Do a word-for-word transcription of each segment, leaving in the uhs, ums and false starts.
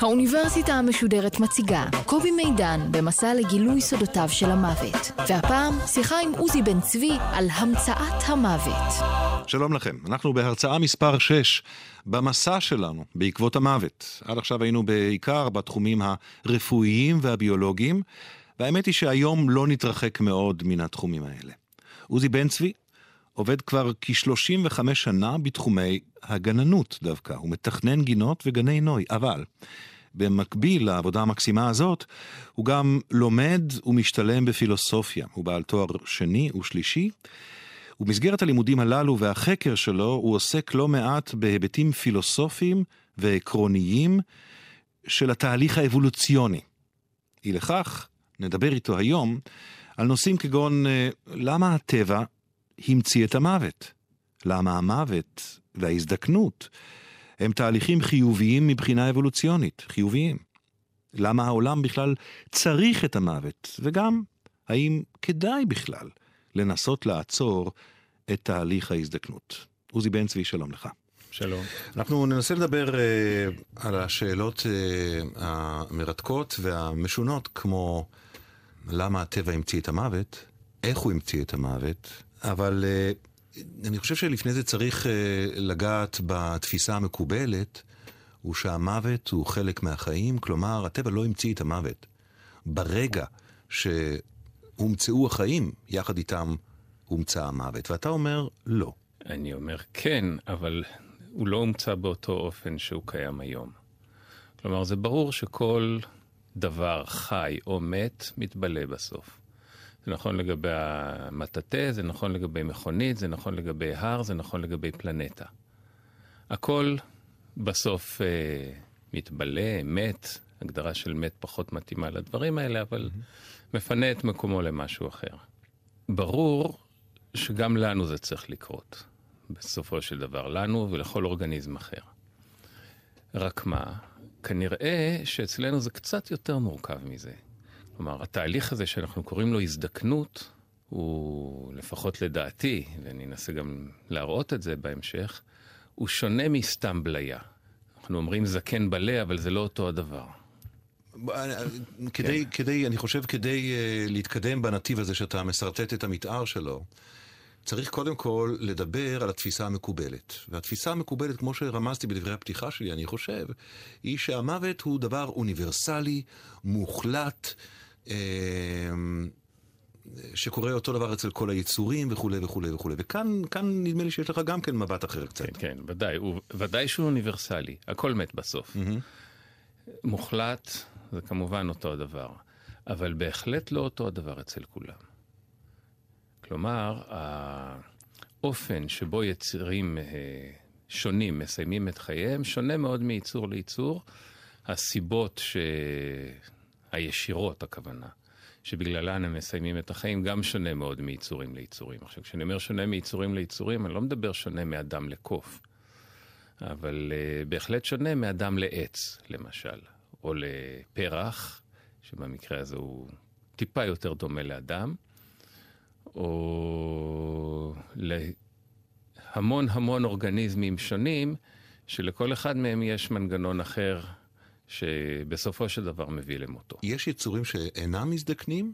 האוניברסיטה המשודרת מציגה קובי מידן במסע לגילוי סודותיו של המוות, והפעם שיחה עם עוזי בן צבי על המצאת המוות. שלום לכם, אנחנו בהרצאה מספר שש במסע שלנו בעקבות המוות. עד עכשיו היינו בעיקר בתחומים הרפואיים והביולוגיים, והאמת היא שהיום לא נתרחק מאוד מן התחומים האלה. עוזי בן צבי עובד כבר כ-שלושים וחמש שנה בתחומי הגננות דווקא. הוא מתכנן גינות וגני נוי, אבל במקביל לעבודה המקסימה הזאת, הוא גם לומד ומשתלם בפילוסופיה. הוא בעל תואר שני ושלישי, ובמסגרת הלימודים הללו והחקר שלו, הוא עוסק לא מעט בהיבטים פילוסופיים ועקרוניים של התהליך האבולוציוני. אי לכך, נדבר איתו היום על נושאים כגון למה הטבע המציא את המוות, למה המוות וההזדקנות הם תהליכים חיוביים מבחינה אבולוציונית, חיוביים. למה העולם בכלל צריך את המוות, וגם האם כדאי בכלל לנסות לעצור את תהליך ההזדקנות. עוזי בן צבי, שלום לך. שלום. אנחנו ננסה לדבר אה, על השאלות אה, המרתקות והמשונות, כמו למה הטבע המציא את המוות, איך הוא המציא את המוות, אבל uh, אני חושב שלפני זה צריך uh, לגעת בתפיסה המקובלת, הוא שהמוות הוא חלק מהחיים, כלומר, הטבע לא המציא את המוות. ברגע שהומצאו החיים, יחד איתם הומצא המוות. ואתה אומר, לא. אני אומר, כן, אבל הוא לא הומצא באותו אופן שהוא קיים היום. כלומר, זה ברור שכל דבר חי או מת מתבלה בסוף. זה נכון לגבי המטאטה, זה נכון לגבי מכונית, זה נכון לגבי הר, זה נכון לגבי פלנטה. הכל בסוף אה, מתבלה, מת, הגדרה של מת פחות מתאימה לדברים האלה, אבל mm-hmm. מפנה את מקומו למשהו אחר. ברור שגם לנו זה צריך לקרות, בסופו של דבר, לנו ולכל אורגניזם אחר. רק מה, כנראה שאצלנו זה קצת יותר מורכב מזה. כלומר, התהליך הזה שאנחנו קוראים לו הזדקנות, הוא לפחות לדעתי, ואני אנסה גם להראות את זה בהמשך, הוא שונה מסתם בליה. אנחנו אומרים זקן בלה, אבל זה לא אותו הדבר. כדי, כדי, אני חושב, כדי להתקדם בנתיב הזה שאתה מסרטט את המתאר שלו, צריך קודם כל לדבר על התפיסה המקובלת. והתפיסה המקובלת, כמו שרמזתי בדברי הפתיחה שלי, אני חושב, היא שהמוות הוא דבר אוניברסלי, מוחלט, שקורה אותו דבר אצל כל היצורים וכו' וכו' וכו'. וכאן, כאן נדמה לי שיש לך גם כן מבט אחר קצת. כן, כן, ודאי. ודאי שהוא אוניברסלי. הכל מת בסוף. מוחלט, זה כמובן אותו הדבר. אבל בהחלט לא אותו הדבר אצל כולם. כלומר, האופן שבו יצירים שונים מסיימים את חייהם, שונה מאוד מייצור לייצור. הסיבות ש... הישירות, הכוונה, שבגללן הם מסיימים את החיים, גם שונה מאוד מייצורים לייצורים. עכשיו, כשאני אומר שונה מייצורים לייצורים, אני לא מדבר שונה מאדם לקוף, אבל uh, בהחלט שונה מאדם לעץ, למשל, או לפרח, שבמקרה הזה הוא טיפה יותר דומה לאדם, או להמון המון אורגניזמים שונים, שלכל אחד מהם יש מנגנון אחר, שבסופו של דבר מביא למותו. יש יצורים שאינם מזדקנים?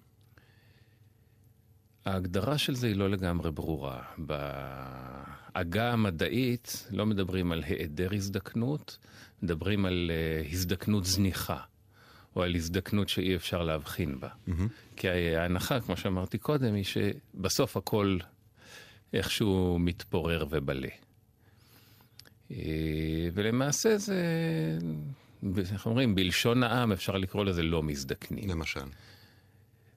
ההגדרה של זה היא לא לגמרי ברורה. בהגה המדעית לא מדברים על היעדר הזדקנות, מדברים על uh, הזדקנות זניחה, או על הזדקנות שאי אפשר להבחין בה. Mm-hmm. כי ההנחה, כמו שאמרתי קודם, היא שבסוף הכל איכשהו מתפורר ובלה. ולמעשה זה... אנחנו אומרים, בלשון העם אפשר לקרוא לזה לא מזדקנים. למשל.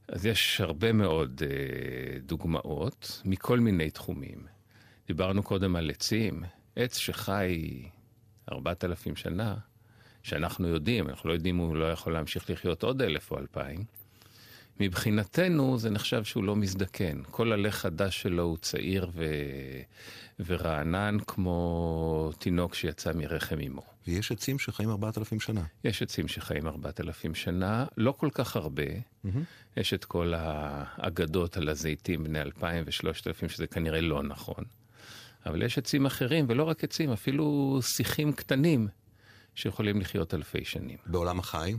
אז יש הרבה מאוד אה, דוגמאות מכל מיני תחומים. דיברנו קודם על עצים. עץ שחי ארבעת אלפים שנה, שאנחנו יודעים, אנחנו לא יודעים הוא לא יכול להמשיך לחיות עוד אלף או אלפיים. מבחינתנו זה נחשב שהוא לא מזדקן. כל הלך חדש שלו הוא צעיר ו... ורענן כמו תינוק שיצא מרחם אמו. ויש עצים שחיים ארבעת אלפים שנה. יש עצים שחיים ארבעת אלפים שנה, לא כל כך הרבה. Mm-hmm. יש את כל האגדות על הזיתים בני אלפיים ושלושת אלפים, שזה כנראה לא נכון. אבל יש עצים אחרים, ולא רק עצים, אפילו שיחים קטנים, שיכולים לחיות אלפי שנים. בעולם החי?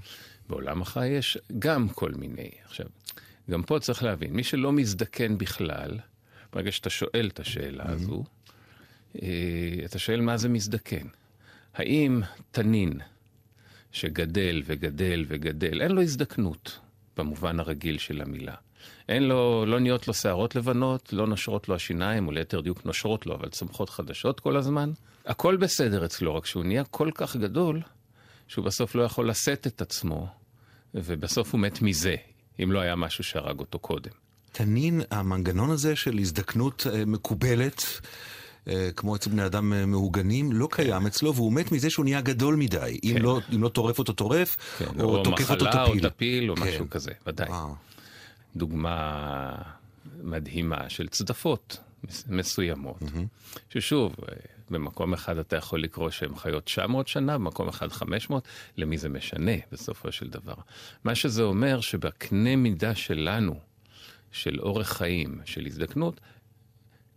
בעולם החי יש גם כל מיני. עכשיו, גם פה צריך להבין, מי שלא מזדקן בכלל, ברגע שאתה שואל את השאלה mm-hmm. הזו, אתה שואל מה זה מזדקן. האם תנין שגדל וגדל וגדל, אין לו הזדקנות במובן הרגיל של המילה. אין לו, לא נהיות לו שערות לבנות, לא נושרות לו השיניים, או ליתר דיוק נושרות לו, אבל צמחות חדשות כל הזמן. הכל בסדר אצלו, רק שהוא נהיה כל כך גדול, שהוא בסוף לא יכול לשאת את עצמו, ובסוף הוא מת מזה, אם לא היה משהו שהרג אותו קודם. תנין, המנגנון הזה של הזדקנות מקובלת, כמו אצל בני אדם מעוגנים, לא קיים אצלו, והוא מת מזה שהוא נהיה גדול מדי. אם לא טורף אותו טורף, או תוקף אותו תפיל. או מחלה או תפיל, או משהו כזה, ודאי. דוגמה מדהימה של צדפות מסוימות. ששוב, במקום אחד אתה יכול לקרוא שהן חיות תשע מאות שנה, במקום אחד חמש מאות, למי זה משנה בסופו של דבר. מה שזה אומר שבקנה מידה שלנו, של אורך חיים, של הזדקנות,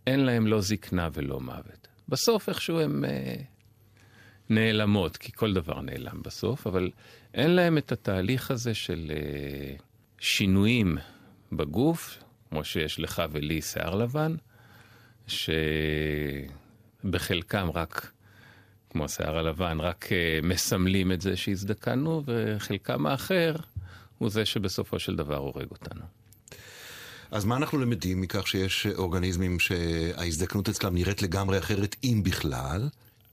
אין להם לא זקנה ולא מוות. בסוף איכשהו הם אה, נעלמות, כי כל דבר נעלם בסוף, אבל אין להם את התהליך הזה של אה, שינויים בגוף, כמו שיש לך ולי שיער לבן, שבחלקם רק, כמו שיער הלבן, רק אה, מסמלים את זה שהזדקנו, וחלקם האחר הוא זה שבסופו של דבר הורג אותנו. אז מה אנחנו למדים מכך שיש אורגניזמים שההזדקנות אצלם נראית לגמרי אחרת, אם בכלל?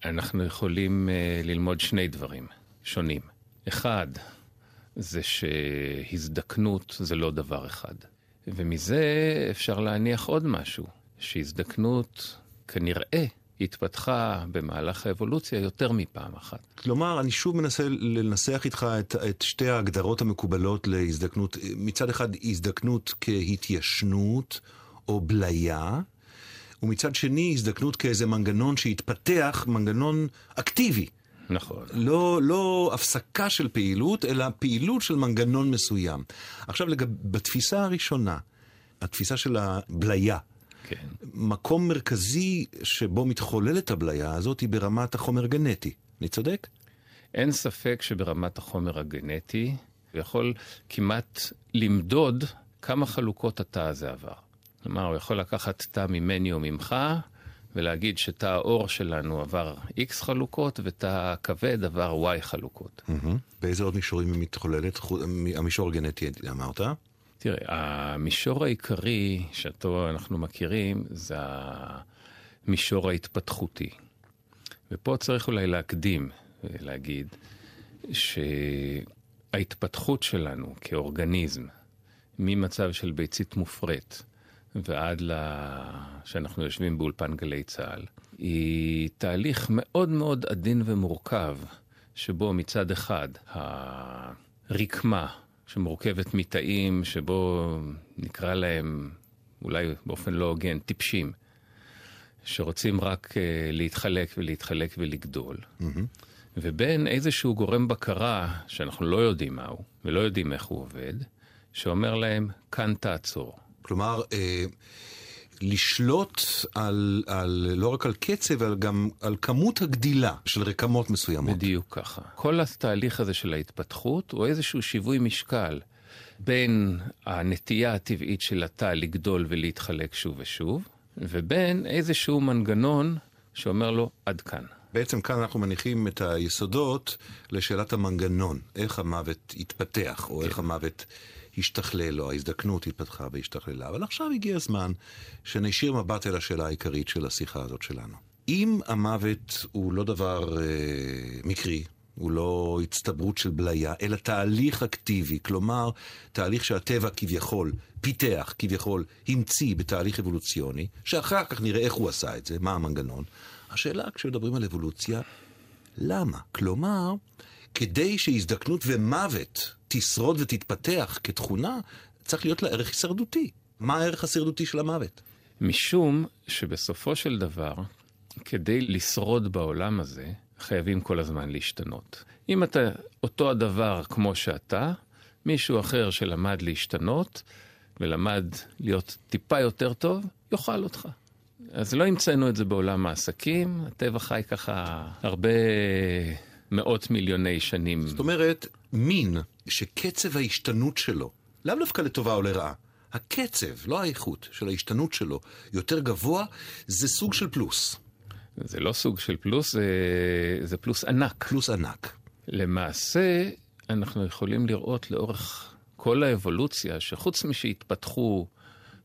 אנחנו יכולים uh, ללמוד שני דברים שונים. אחד, זה שהזדקנות זה לא דבר אחד. ומזה אפשר להניח עוד משהו, שהזדקנות כנראה התפתחה במהלך האבולוציה יותר מפעם אחת. כלומר, אני שוב מנסה לנסח איתך את, את שתי ההגדרות המקובלות להזדקנות. מצד אחד, הזדקנות כהתיישנות או בליה, ומצד שני, הזדקנות כאיזה מנגנון שהתפתח, מנגנון אקטיבי. נכון. לא, לא הפסקה של פעילות, אלא פעילות של מנגנון מסוים. עכשיו, לגב, בתפיסה הראשונה, התפיסה של הבליה, כן. מקום מרכזי שבו מתחוללת הבליה הזאת היא ברמת החומר גנטי. אני צודק? אין ספק שברמת החומר הגנטי יכול כמעט למדוד כמה חלוקות התא הזה עבר. כלומר, הוא יכול לקחת תא ממני או ממך ולהגיד שתא האור שלנו עבר X חלוקות ותא הכבד עבר Y חלוקות. Mm-hmm. באיזה עוד מישורים היא מתחוללת? המישור הגנטי אמרת? תראה, המישור העיקרי שאותו אנחנו מכירים זה המישור ההתפתחותי. ופה צריך אולי להקדים ולהגיד שההתפתחות שלנו כאורגניזם, ממצב של ביצית מופרית ועד שאנחנו יושבים באולפן גלי צהל, היא תהליך מאוד מאוד עדין ומורכב, שבו מצד אחד הרקמה שמורכבת מתאים שבו נקרא להם, אולי באופן לא הוגן, טיפשים, שרוצים רק uh, להתחלק ולהתחלק ולגדול. Mm-hmm. ובין איזשהו גורם בקרה, שאנחנו לא יודעים מהו, ולא יודעים איך הוא עובד, שאומר להם, כאן תעצור. כלומר, אה, לשלוט על, על, לא רק על קצב, אלא גם על כמות הגדילה של רקמות מסוימות. בדיוק ככה. כל התהליך הזה של ההתפתחות הוא איזשהו שיווי משקל בין הנטייה הטבעית של התא לגדול ולהתחלק שוב ושוב, ובין איזשהו מנגנון שאומר לו עד כאן. בעצם כאן אנחנו מניחים את היסודות לשאלת המנגנון, איך המוות התפתח או כן. איך המוות השתכלל, או ההזדקנות התפתחה והשתכללה. אבל עכשיו הגיע הזמן שנשאיר מבט אל השאלה העיקרית של השיחה הזאת שלנו. אם המוות הוא לא דבר אה, מקרי, הוא לא הצטברות של בליה, אלא תהליך אקטיבי, כלומר, תהליך שהטבע כביכול פיתח, כביכול המציא בתהליך אבולוציוני, שאחר כך נראה איך הוא עשה את זה, מה המנגנון. השאלה, כשמדברים על אבולוציה, למה? כלומר, כדי שהזדקנות ומוות תשרוד ותתפתח כתכונה, צריך להיות לה ערך הישרדותי. מה הערך הישרדותי של המוות? משום שבסופו של דבר, כדי לשרוד בעולם הזה, חייבים כל הזמן להשתנות. אם אתה אותו הדבר כמו שאתה, מישהו אחר שלמד להשתנות, ולמד להיות טיפה יותר טוב, יאכל אותך. אז לא המצאנו את זה בעולם העסקים, הטבע חי ככה הרבה מאות מיליוני שנים. זאת אומרת, מין שקצב ההשתנות שלו, לאו דווקא לטובה או לרעה, הקצב, לא האיכות של ההשתנות שלו, יותר גבוה, זה סוג של פלוס. זה לא סוג של פלוס, זה, זה פלוס ענק. פלוס ענק. למעשה, אנחנו יכולים לראות לאורך כל האבולוציה, שחוץ משהתפתחו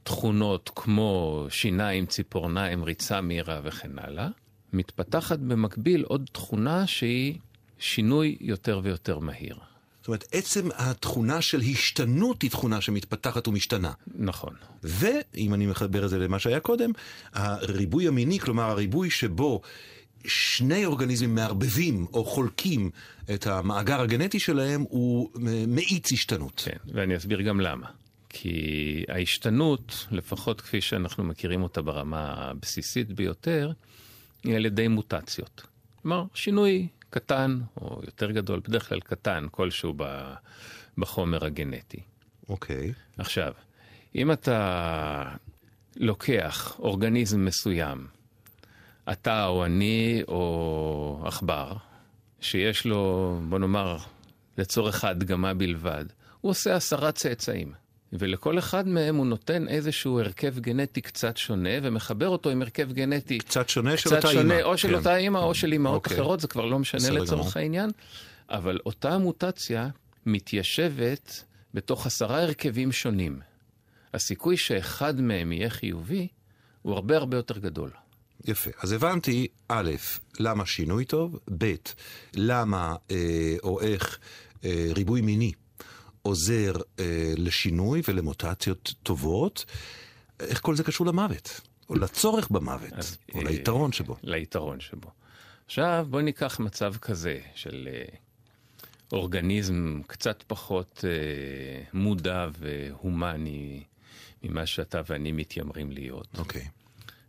תכונות כמו שיניים, ציפורניים, ריצה מהירה וכן הלאה, מתפתחת במקביל עוד תכונה שהיא שינוי יותר ויותר מהיר. זאת אומרת, עצם התכונה של השתנות היא תכונה שמתפתחת ומשתנה. נכון. ואם אני מחבר את זה למה שהיה קודם, הריבוי המיני, כלומר הריבוי שבו שני אורגניזמים מערבבים או חולקים את המאגר הגנטי שלהם, הוא מאיץ השתנות. כן, ואני אסביר גם למה. כי ההשתנות, לפחות כפי שאנחנו מכירים אותה ברמה הבסיסית ביותר, היא על ידי מוטציות. כלומר, שינוי קטן, או יותר גדול, בדרך כלל קטן, כלשהו בחומר הגנטי. אוקיי. עכשיו, אם אתה לוקח אורגניזם מסוים, אתה או אני או עכבר, שיש לו, בוא נאמר, לצורך ההדגמה בלבד, הוא עושה עשרה צאצאים. ולכל אחד מהם הוא נותן איזשהו הרכב גנטי קצת שונה, ומחבר אותו עם הרכב גנטי קצת שונה של אותה אימא. או של אותה אימא או של אימהות אחרות, זה כבר לא משנה לצורך העניין. אבל אותה מוטציה מתיישבת בתוך עשרה הרכבים שונים. הסיכוי שאחד מהם יהיה חיובי הוא הרבה הרבה יותר גדול. יפה. אז הבנתי, א', למה שינוי טוב, ב', למה אה, או איך אה, ריבוי מיני עוזר אה, לשינוי ולמוטציות טובות, איך כל זה קשור למוות? או לצורך במוות, אז, או אה, ליתרון שבו. ליתרון שבו. עכשיו, בואי ניקח מצב כזה של אה, אורגניזם קצת פחות אה, מודע והומני ממה שאתה ואני מתיימרים להיות. אוקיי. Okay.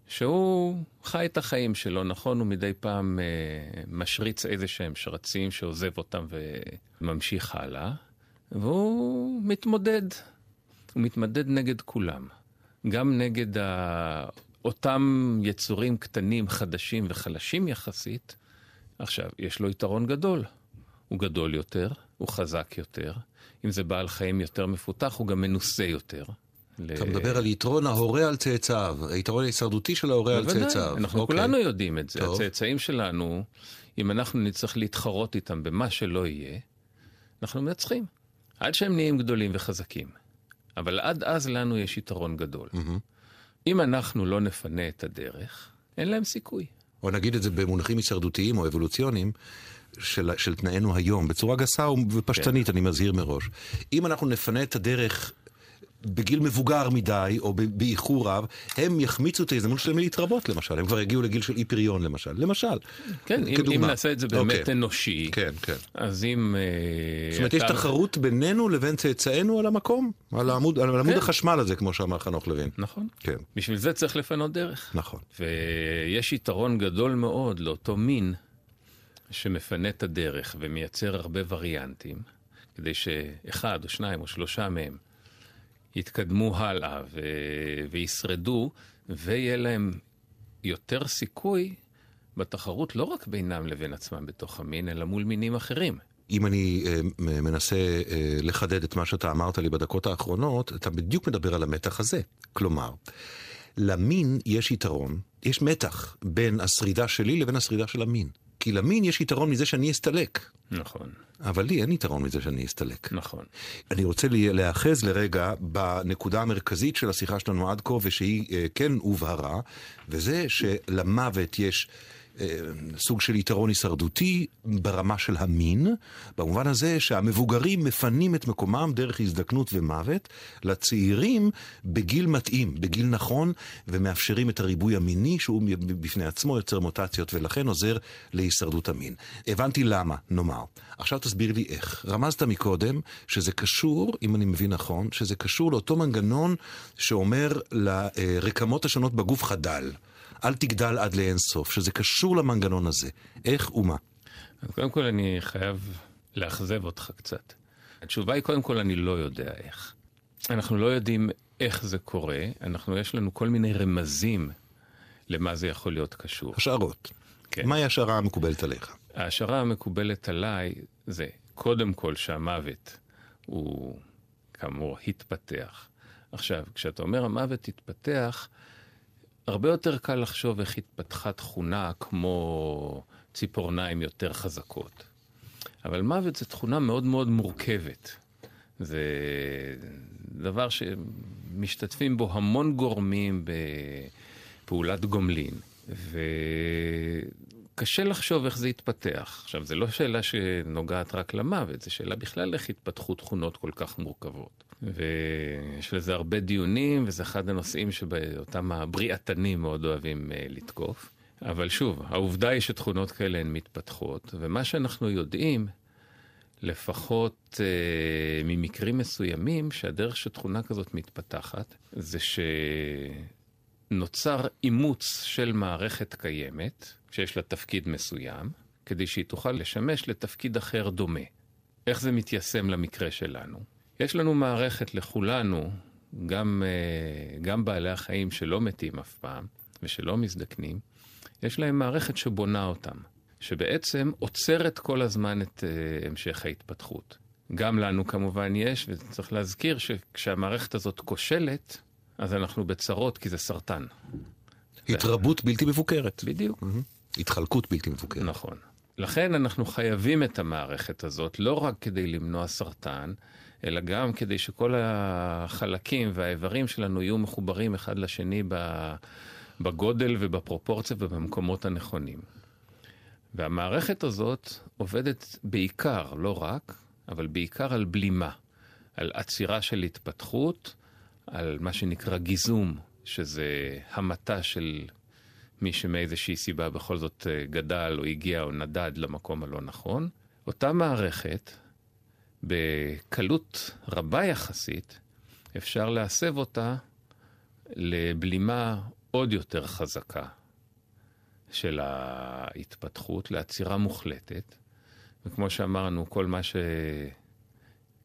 שהוא חי את החיים שלו, נכון? הוא מדי פעם אה, משריץ איזה שהם שרצים שעוזב אותם וממשיך הלאה. והוא מתמודד. הוא מתמודד נגד כולם. גם נגד ה... אותם יצורים קטנים, חדשים וחלשים יחסית. עכשיו, יש לו יתרון גדול. הוא גדול יותר, הוא חזק יותר. אם זה בעל חיים יותר מפותח, הוא גם מנוסה יותר. אתה ל... מדבר על יתרון ההורה על צאצאיו, היתרון ההישרדותי של ההורה על צאצאיו. אנחנו אוקיי. כולנו יודעים את זה. טוב. הצאצאים שלנו, אם אנחנו נצטרך להתחרות איתם במה שלא יהיה, אנחנו מנצחים. עד שהם נהיים גדולים וחזקים. אבל עד אז לנו יש יתרון גדול. Mm-hmm. אם אנחנו לא נפנה את הדרך, אין להם סיכוי. או נגיד את זה במונחים הישרדותיים או אבולוציוניים, של, של תנאינו היום, בצורה גסה ופשטנית, כן. אני מזהיר מראש. אם אנחנו נפנה את הדרך בגיל מבוגר מדי, או באיחור רב, הם יחמיצו את ההזדמנות שלהם להתרבות, למשל. הם כבר הגיעו לגיל של איפריון, למשל. למשל. כן, אם, אם נעשה את זה באמת okay. אנושי, כן, כן. אז אם... זאת אומרת, אתה... יש תחרות בינינו לבין צאצאינו על המקום, על העמוד, על העמוד כן. החשמל הזה, כמו שאמר חנוך לוין. נכון. כן. בשביל זה צריך לפנות דרך. נכון. ויש יתרון גדול מאוד לאותו מין, שמפנה את הדרך, ומייצר הרבה וריאנטים, כדי שאחד או שניים או שלושה מהם, יתקדמו הלאה ו... וישרדו, ויהיה להם יותר סיכוי בתחרות לא רק בינם לבין עצמם בתוך המין, אלא מול מינים אחרים. אם אני uh, מנסה uh, לחדד את מה שאתה אמרת לי בדקות האחרונות, אתה בדיוק מדבר על המתח הזה. כלומר, למין יש יתרון, יש מתח בין השרידה שלי לבין השרידה של המין. כי למין יש יתרון מזה שאני אסתלק. נכון. אבל לי אין יתרון מזה שאני אסתלק. נכון. אני רוצה להאחז לרגע בנקודה המרכזית של השיחה שלנו עד כה, ושהיא כן הובהרה, וזה שלמוות יש סוג של יתרון הישרדותי ברמה של המין, במובן הזה שהמבוגרים מפנים את מקומם דרך הזדקנות ומוות לצעירים בגיל מתאים, בגיל נכון, ומאפשרים את הריבוי המיני שהוא בפני עצמו יוצר מוטציות ולכן עוזר להישרדות המין. הבנתי למה, נאמר. עכשיו תסביר לי איך. רמזת מקודם שזה קשור, אם אני מבין נכון, שזה קשור לאותו מנגנון שאומר לרקמות השונות בגוף חדל. אל תגדל עד לאינסוף, שזה קשור למנגנון הזה. איך ומה? אז קודם כל אני חייב לאכזב אותך קצת. התשובה היא קודם כל אני לא יודע איך. אנחנו לא יודעים איך זה קורה, אנחנו יש לנו כל מיני רמזים למה זה יכול להיות קשור. השערות. כן. מהי השערה המקובלת עליך? ההשערה המקובלת עליי זה, קודם כל, שהמוות הוא כאמור התפתח. עכשיו, כשאתה אומר המוות התפתח, הרבה יותר קל לחשוב איך התפתחה תכונה כמו ציפורניים יותר חזקות. אבל מוות זה תכונה מאוד מאוד מורכבת. זה דבר שמשתתפים בו המון גורמים בפעולת גומלין. וקשה לחשוב איך זה התפתח. עכשיו, זה לא שאלה שנוגעת רק למוות, זה שאלה בכלל איך התפתחו תכונות כל כך מורכבות. ויש לזה הרבה דיונים, וזה אחד הנושאים שבאותם הבריאתנים מאוד אוהבים לתקוף. אבל שוב, העובדה היא שתכונות כאלה הן מתפתחות, ומה שאנחנו יודעים, לפחות אה, ממקרים מסוימים, שהדרך שתכונה כזאת מתפתחת, זה שנוצר אימוץ של מערכת קיימת, שיש לה תפקיד מסוים, כדי שהיא תוכל לשמש לתפקיד אחר דומה. איך זה מתיישם למקרה שלנו? יש לנו מערכת לכולנו, גם, אה, גם בעלי החיים שלא מתים אף פעם, ושלא מזדקנים, יש להם מערכת שבונה אותם, שבעצם עוצרת כל הזמן את uh, המשך ההתפתחות. גם לנו כמובן יש, וצריך להזכיר שכשהמערכת הזאת כושלת, אז אנחנו בצרות כי זה סרטן. התרבות בלתי מבוקרת. בדיוק. Mm-hmm. התחלקות בלתי מבוקרת. נכון. לכן אנחנו חייבים את המערכת הזאת, לא רק כדי למנוע סרטן, אלא גם כדי שכל החלקים והאיברים שלנו יהיו מחוברים אחד לשני ב... בגודל ובפרופורציה ובמקומות הנכונים. והמערכת הזאת עובדת בעיקר, לא רק, אבל בעיקר על בלימה, על עצירה של התפתחות, על מה שנקרא גיזום, שזה המתה של מי שמאיזושהי סיבה בכל זאת גדל או הגיע או נדד למקום הלא נכון. אותה מערכת, בקלות רבה יחסית, אפשר להסב אותה לבלימה עובדת, עוד יותר חזקה של ההתפתחות, לעצירה מוחלטת. וכמו שאמרנו, כל מה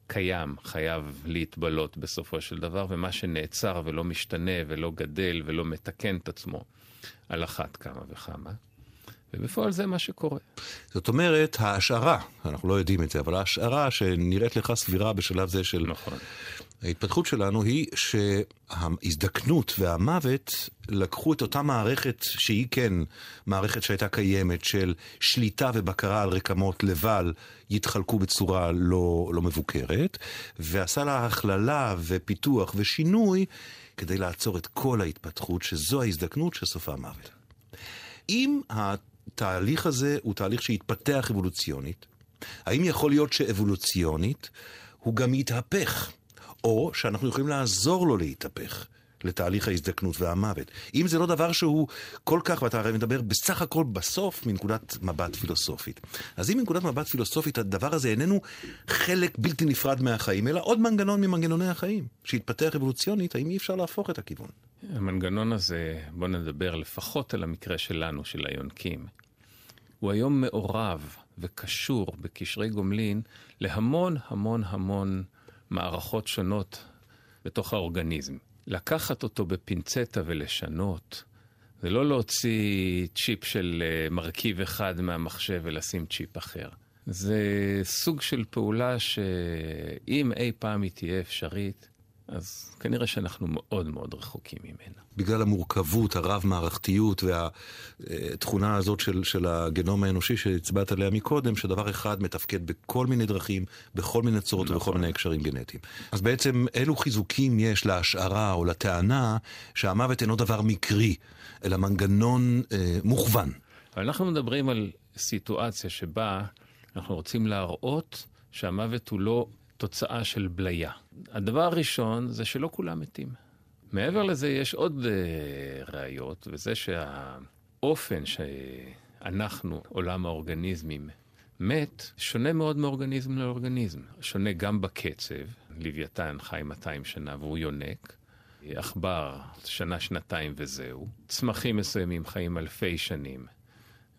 שקיים חייב להתבלות בסופו של דבר, ומה שנעצר ולא משתנה ולא גדל ולא מתקן את עצמו, על אחת כמה וכמה. ובפועל זה מה שקורה. זאת אומרת, ההשערה, אנחנו לא יודעים את זה, אבל ההשערה שנראית לך סבירה בשלב זה של... נכון. ההתפתחות שלנו היא שההזדקנות והמוות לקחו את אותה מערכת שהיא כן מערכת שהייתה קיימת של שליטה ובקרה על רקמות לבל יתחלקו בצורה לא, לא מבוקרת, ועשה לה הכללה ופיתוח ושינוי כדי לעצור את כל ההתפתחות, שזו ההזדקנות שסופה המוות. אם התהליך הזה הוא תהליך שהתפתח אבולוציונית, האם יכול להיות שאבולוציונית הוא גם יתהפך? או שאנחנו יכולים לעזור לו להתהפך לתהליך ההזדקנות והמוות. אם זה לא דבר שהוא כל כך, ואתה הרי מדבר בסך הכל בסוף מנקודת מבט פילוסופית. אז אם מנקודת מבט פילוסופית הדבר הזה איננו חלק בלתי נפרד מהחיים, אלא עוד מנגנון ממנגנוני החיים, שהתפתח אבולוציונית, האם אי אפשר להפוך את הכיוון? המנגנון הזה, בוא נדבר לפחות על המקרה שלנו, של היונקים. הוא היום מעורב וקשור בקשרי גומלין להמון המון המון מערכות שונות בתוך האורגניזם. לקחת אותו בפינצטה ולשנות, זה לא להוציא צ'יפ של מרכיב אחד מהמחשב ולשים צ'יפ אחר. זה סוג של פעולה שאם אי פעם היא תהיה אפשרית, אז כנראה שאנחנו מאוד מאוד רחוקים ממנה. בגלל המורכבות, הרב-מערכתיות והתכונה הזאת של, של הגנום האנושי שהצבעת עליה מקודם, שדבר אחד מתפקד בכל מיני דרכים, בכל מיני צורות נכון. ובכל מיני הקשרים גנטיים. אז בעצם אילו חיזוקים יש להשערה או לטענה שהמוות אינו דבר מקרי, אלא מנגנון אה, מוכוון. אבל אנחנו מדברים על סיטואציה שבה אנחנו רוצים להראות שהמוות הוא לא תוצאה של בליה. הדבר הראשון זה שלא כולם מתים. מעבר לזה יש עוד uh, ראיות, וזה שהאופן שאנחנו, עולם האורגניזמים, מת, שונה מאוד מאורגניזם לאורגניזם. שונה גם בקצב. לוויתן חי מאתיים שנה והוא יונק. עכבר שנה, שנתיים וזהו. צמחים מסוימים חיים אלפי שנים.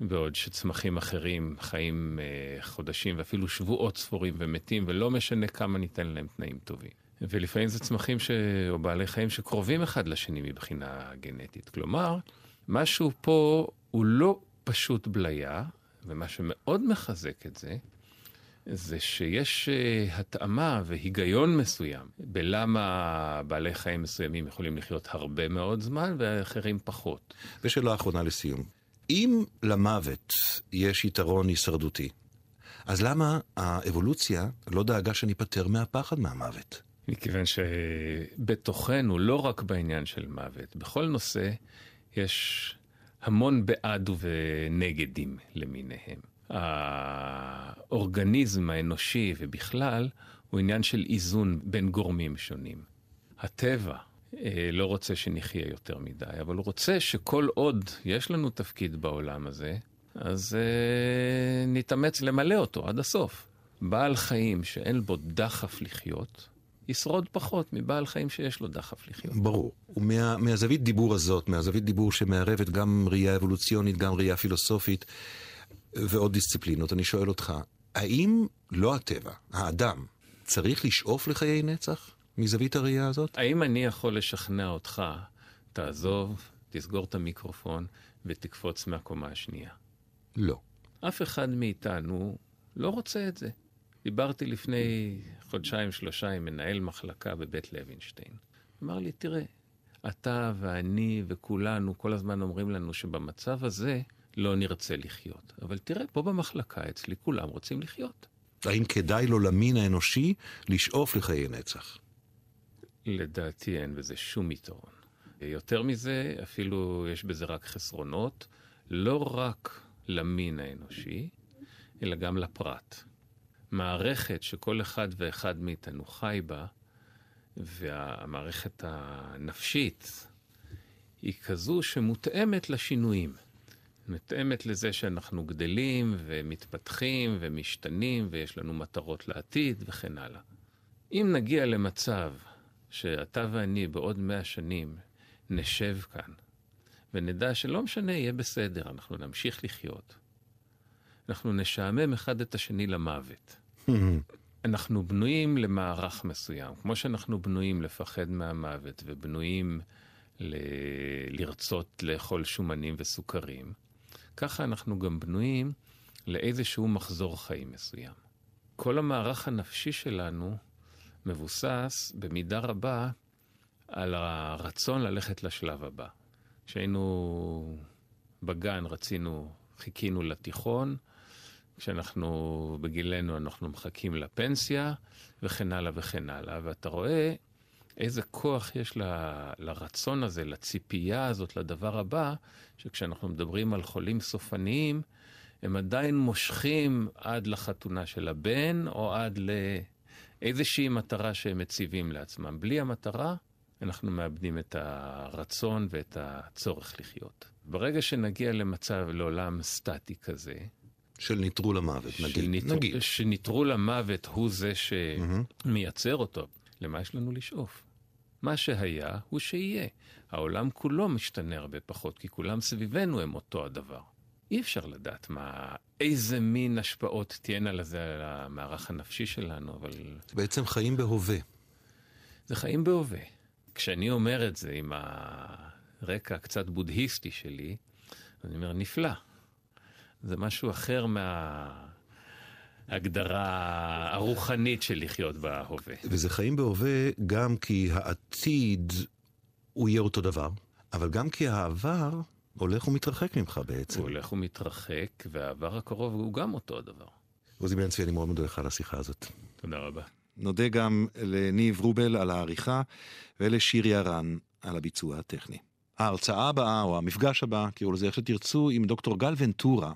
בעוד שצמחים אחרים חיים אה, חודשים ואפילו שבועות ספורים ומתים, ולא משנה כמה ניתן להם תנאים טובים. ולפעמים זה צמחים ש... או בעלי חיים שקרובים אחד לשני מבחינה גנטית. כלומר, משהו פה הוא לא פשוט בליה, ומה שמאוד מחזק את זה, זה שיש התאמה והיגיון מסוים, בלמה בעלי חיים מסוימים יכולים לחיות הרבה מאוד זמן, ואחרים פחות. ושאלה אחרונה לסיום. אם למוות יש יתרון הישרדותי, אז למה האבולוציה לא דאגה שניפטר מהפחד מהמוות? מכיוון שבתוכנו, לא רק בעניין של מוות, בכל נושא יש המון בעד ונגדים למיניהם. האורגניזם האנושי ובכלל הוא עניין של איזון בין גורמים שונים. הטבע לא רוצה שנחיה יותר מדי, אבל הוא רוצה שכל עוד יש לנו תפקיד בעולם הזה, אז אה, נתאמץ למלא אותו עד הסוף. בעל חיים שאין בו דחף לחיות, ישרוד פחות מבעל חיים שיש לו דחף לחיות. ברור. ומה, מהזווית דיבור הזאת, מהזווית דיבור שמערבת גם ראייה אבולוציונית, גם ראייה פילוסופית ועוד דיסציפלינות, אני שואל אותך, האם לא הטבע, האדם, צריך לשאוף לחיי נצח מזווית הראייה הזאת? האם אני יכול לשכנע אותך, תעזוב, תסגור את המיקרופון ותקפוץ מהקומה השנייה? לא. אף אחד מאיתנו לא רוצה את זה. דיברתי לפני חודשיים, שלושה עם מנהל מחלקה בבית לוינשטיין. אמר לי, תראה, אתה ואני וכולנו כל הזמן אומרים לנו שבמצב הזה לא נרצה לחיות. אבל תראה, פה במחלקה אצלי כולם רוצים לחיות. האם כדאי לו למין האנושי לשאוף לחיי נצח? לדעתי אין בזה שום יתרון. יותר מזה, אפילו יש בזה רק חסרונות, לא רק למין האנושי, אלא גם לפרט. מערכת שכל אחד ואחד מאיתנו חי בה, והמערכת הנפשית היא כזו שמותאמת לשינויים. מתאמת לזה שאנחנו גדלים ומתפתחים ומשתנים ויש לנו מטרות לעתיד וכן הלאה. אם נגיע למצב שאתה ואני בעוד מאה שנים נשב כאן ונדע שלא משנה, יהיה בסדר, אנחנו נמשיך לחיות. אנחנו נשעמם אחד את השני למוות. אנחנו בנויים למערך מסוים, כמו שאנחנו בנויים לפחד מהמוות ובנויים ל... לרצות לאכול שומנים וסוכרים. ככה אנחנו גם בנויים לאיזשהו מחזור חיים מסוים. כל המערך הנפשי שלנו מבוסס במידה רבה על הרצון ללכת לשלב הבא. כשהיינו בגן, רצינו, חיכינו לתיכון, כשאנחנו בגילנו אנחנו מחכים לפנסיה, וכן הלאה וכן הלאה. ואתה רואה איזה כוח יש ל... לרצון הזה, לציפייה הזאת, לדבר הבא, שכשאנחנו מדברים על חולים סופניים, הם עדיין מושכים עד לחתונה של הבן, או עד לאיזושהי מטרה שהם מציבים לעצמם. בלי המטרה, אנחנו מאבדים את הרצון ואת הצורך לחיות. ברגע שנגיע למצב, לעולם סטטי כזה, של ניטרול המוות, נגיד. נגיד. שניטרול המוות הוא זה שמייצר אותו. למה יש לנו לשאוף? מה שהיה הוא שיהיה. העולם כולו משתנה הרבה פחות, כי כולם סביבנו הם אותו הדבר. אי אפשר לדעת מה, איזה מין השפעות תהיינה לזה על המערך הנפשי שלנו, אבל... בעצם חיים בהווה. זה חיים בהווה. כשאני אומר את זה עם הרקע קצת בודהיסטי שלי, אני אומר, נפלא. זה משהו אחר מה... הגדרה הרוחנית של לחיות בהווה. וזה חיים בהווה גם כי העתיד הוא יהיה אותו דבר, אבל גם כי העבר הולך ומתרחק ממך בעצם. הוא הולך ומתרחק, והעבר הקרוב הוא גם אותו הדבר. עוזי בן צבי, אני מאוד מודה לך על השיחה הזאת. תודה רבה. נודה גם לניב רובל על העריכה, ולשיר ירן על הביצוע הטכני. ההרצאה הבאה, או המפגש הבא, כאילו לזה איך שתרצו, עם דוקטור גל ונטורה,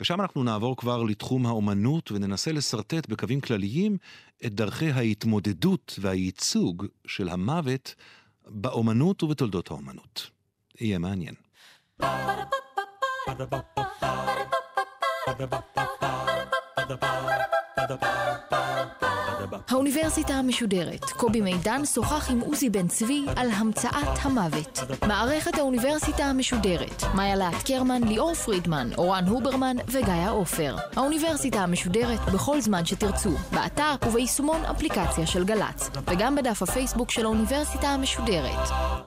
ושם אנחנו נעבור כבר לתחום האומנות וננסה לסרטט בקווים כלליים את דרכי ההתמודדות והייצוג של המוות באומנות ובתולדות האומנות. יהיה מעניין. האוניברסיטה המשודרת. קובי מידן שוחח עם עוזי בן צבי על המצאת המוות. מערכת האוניברסיטה המשודרת. מאיה לאטקרמן, ליאור פרידמן, אורן הוברמן וגיא אופר. האוניברסיטה המשודרת בכל זמן שתרצו. באתר וביישומון אפליקציה של גלץ. וגם בדף הפייסבוק של האוניברסיטה המשודרת.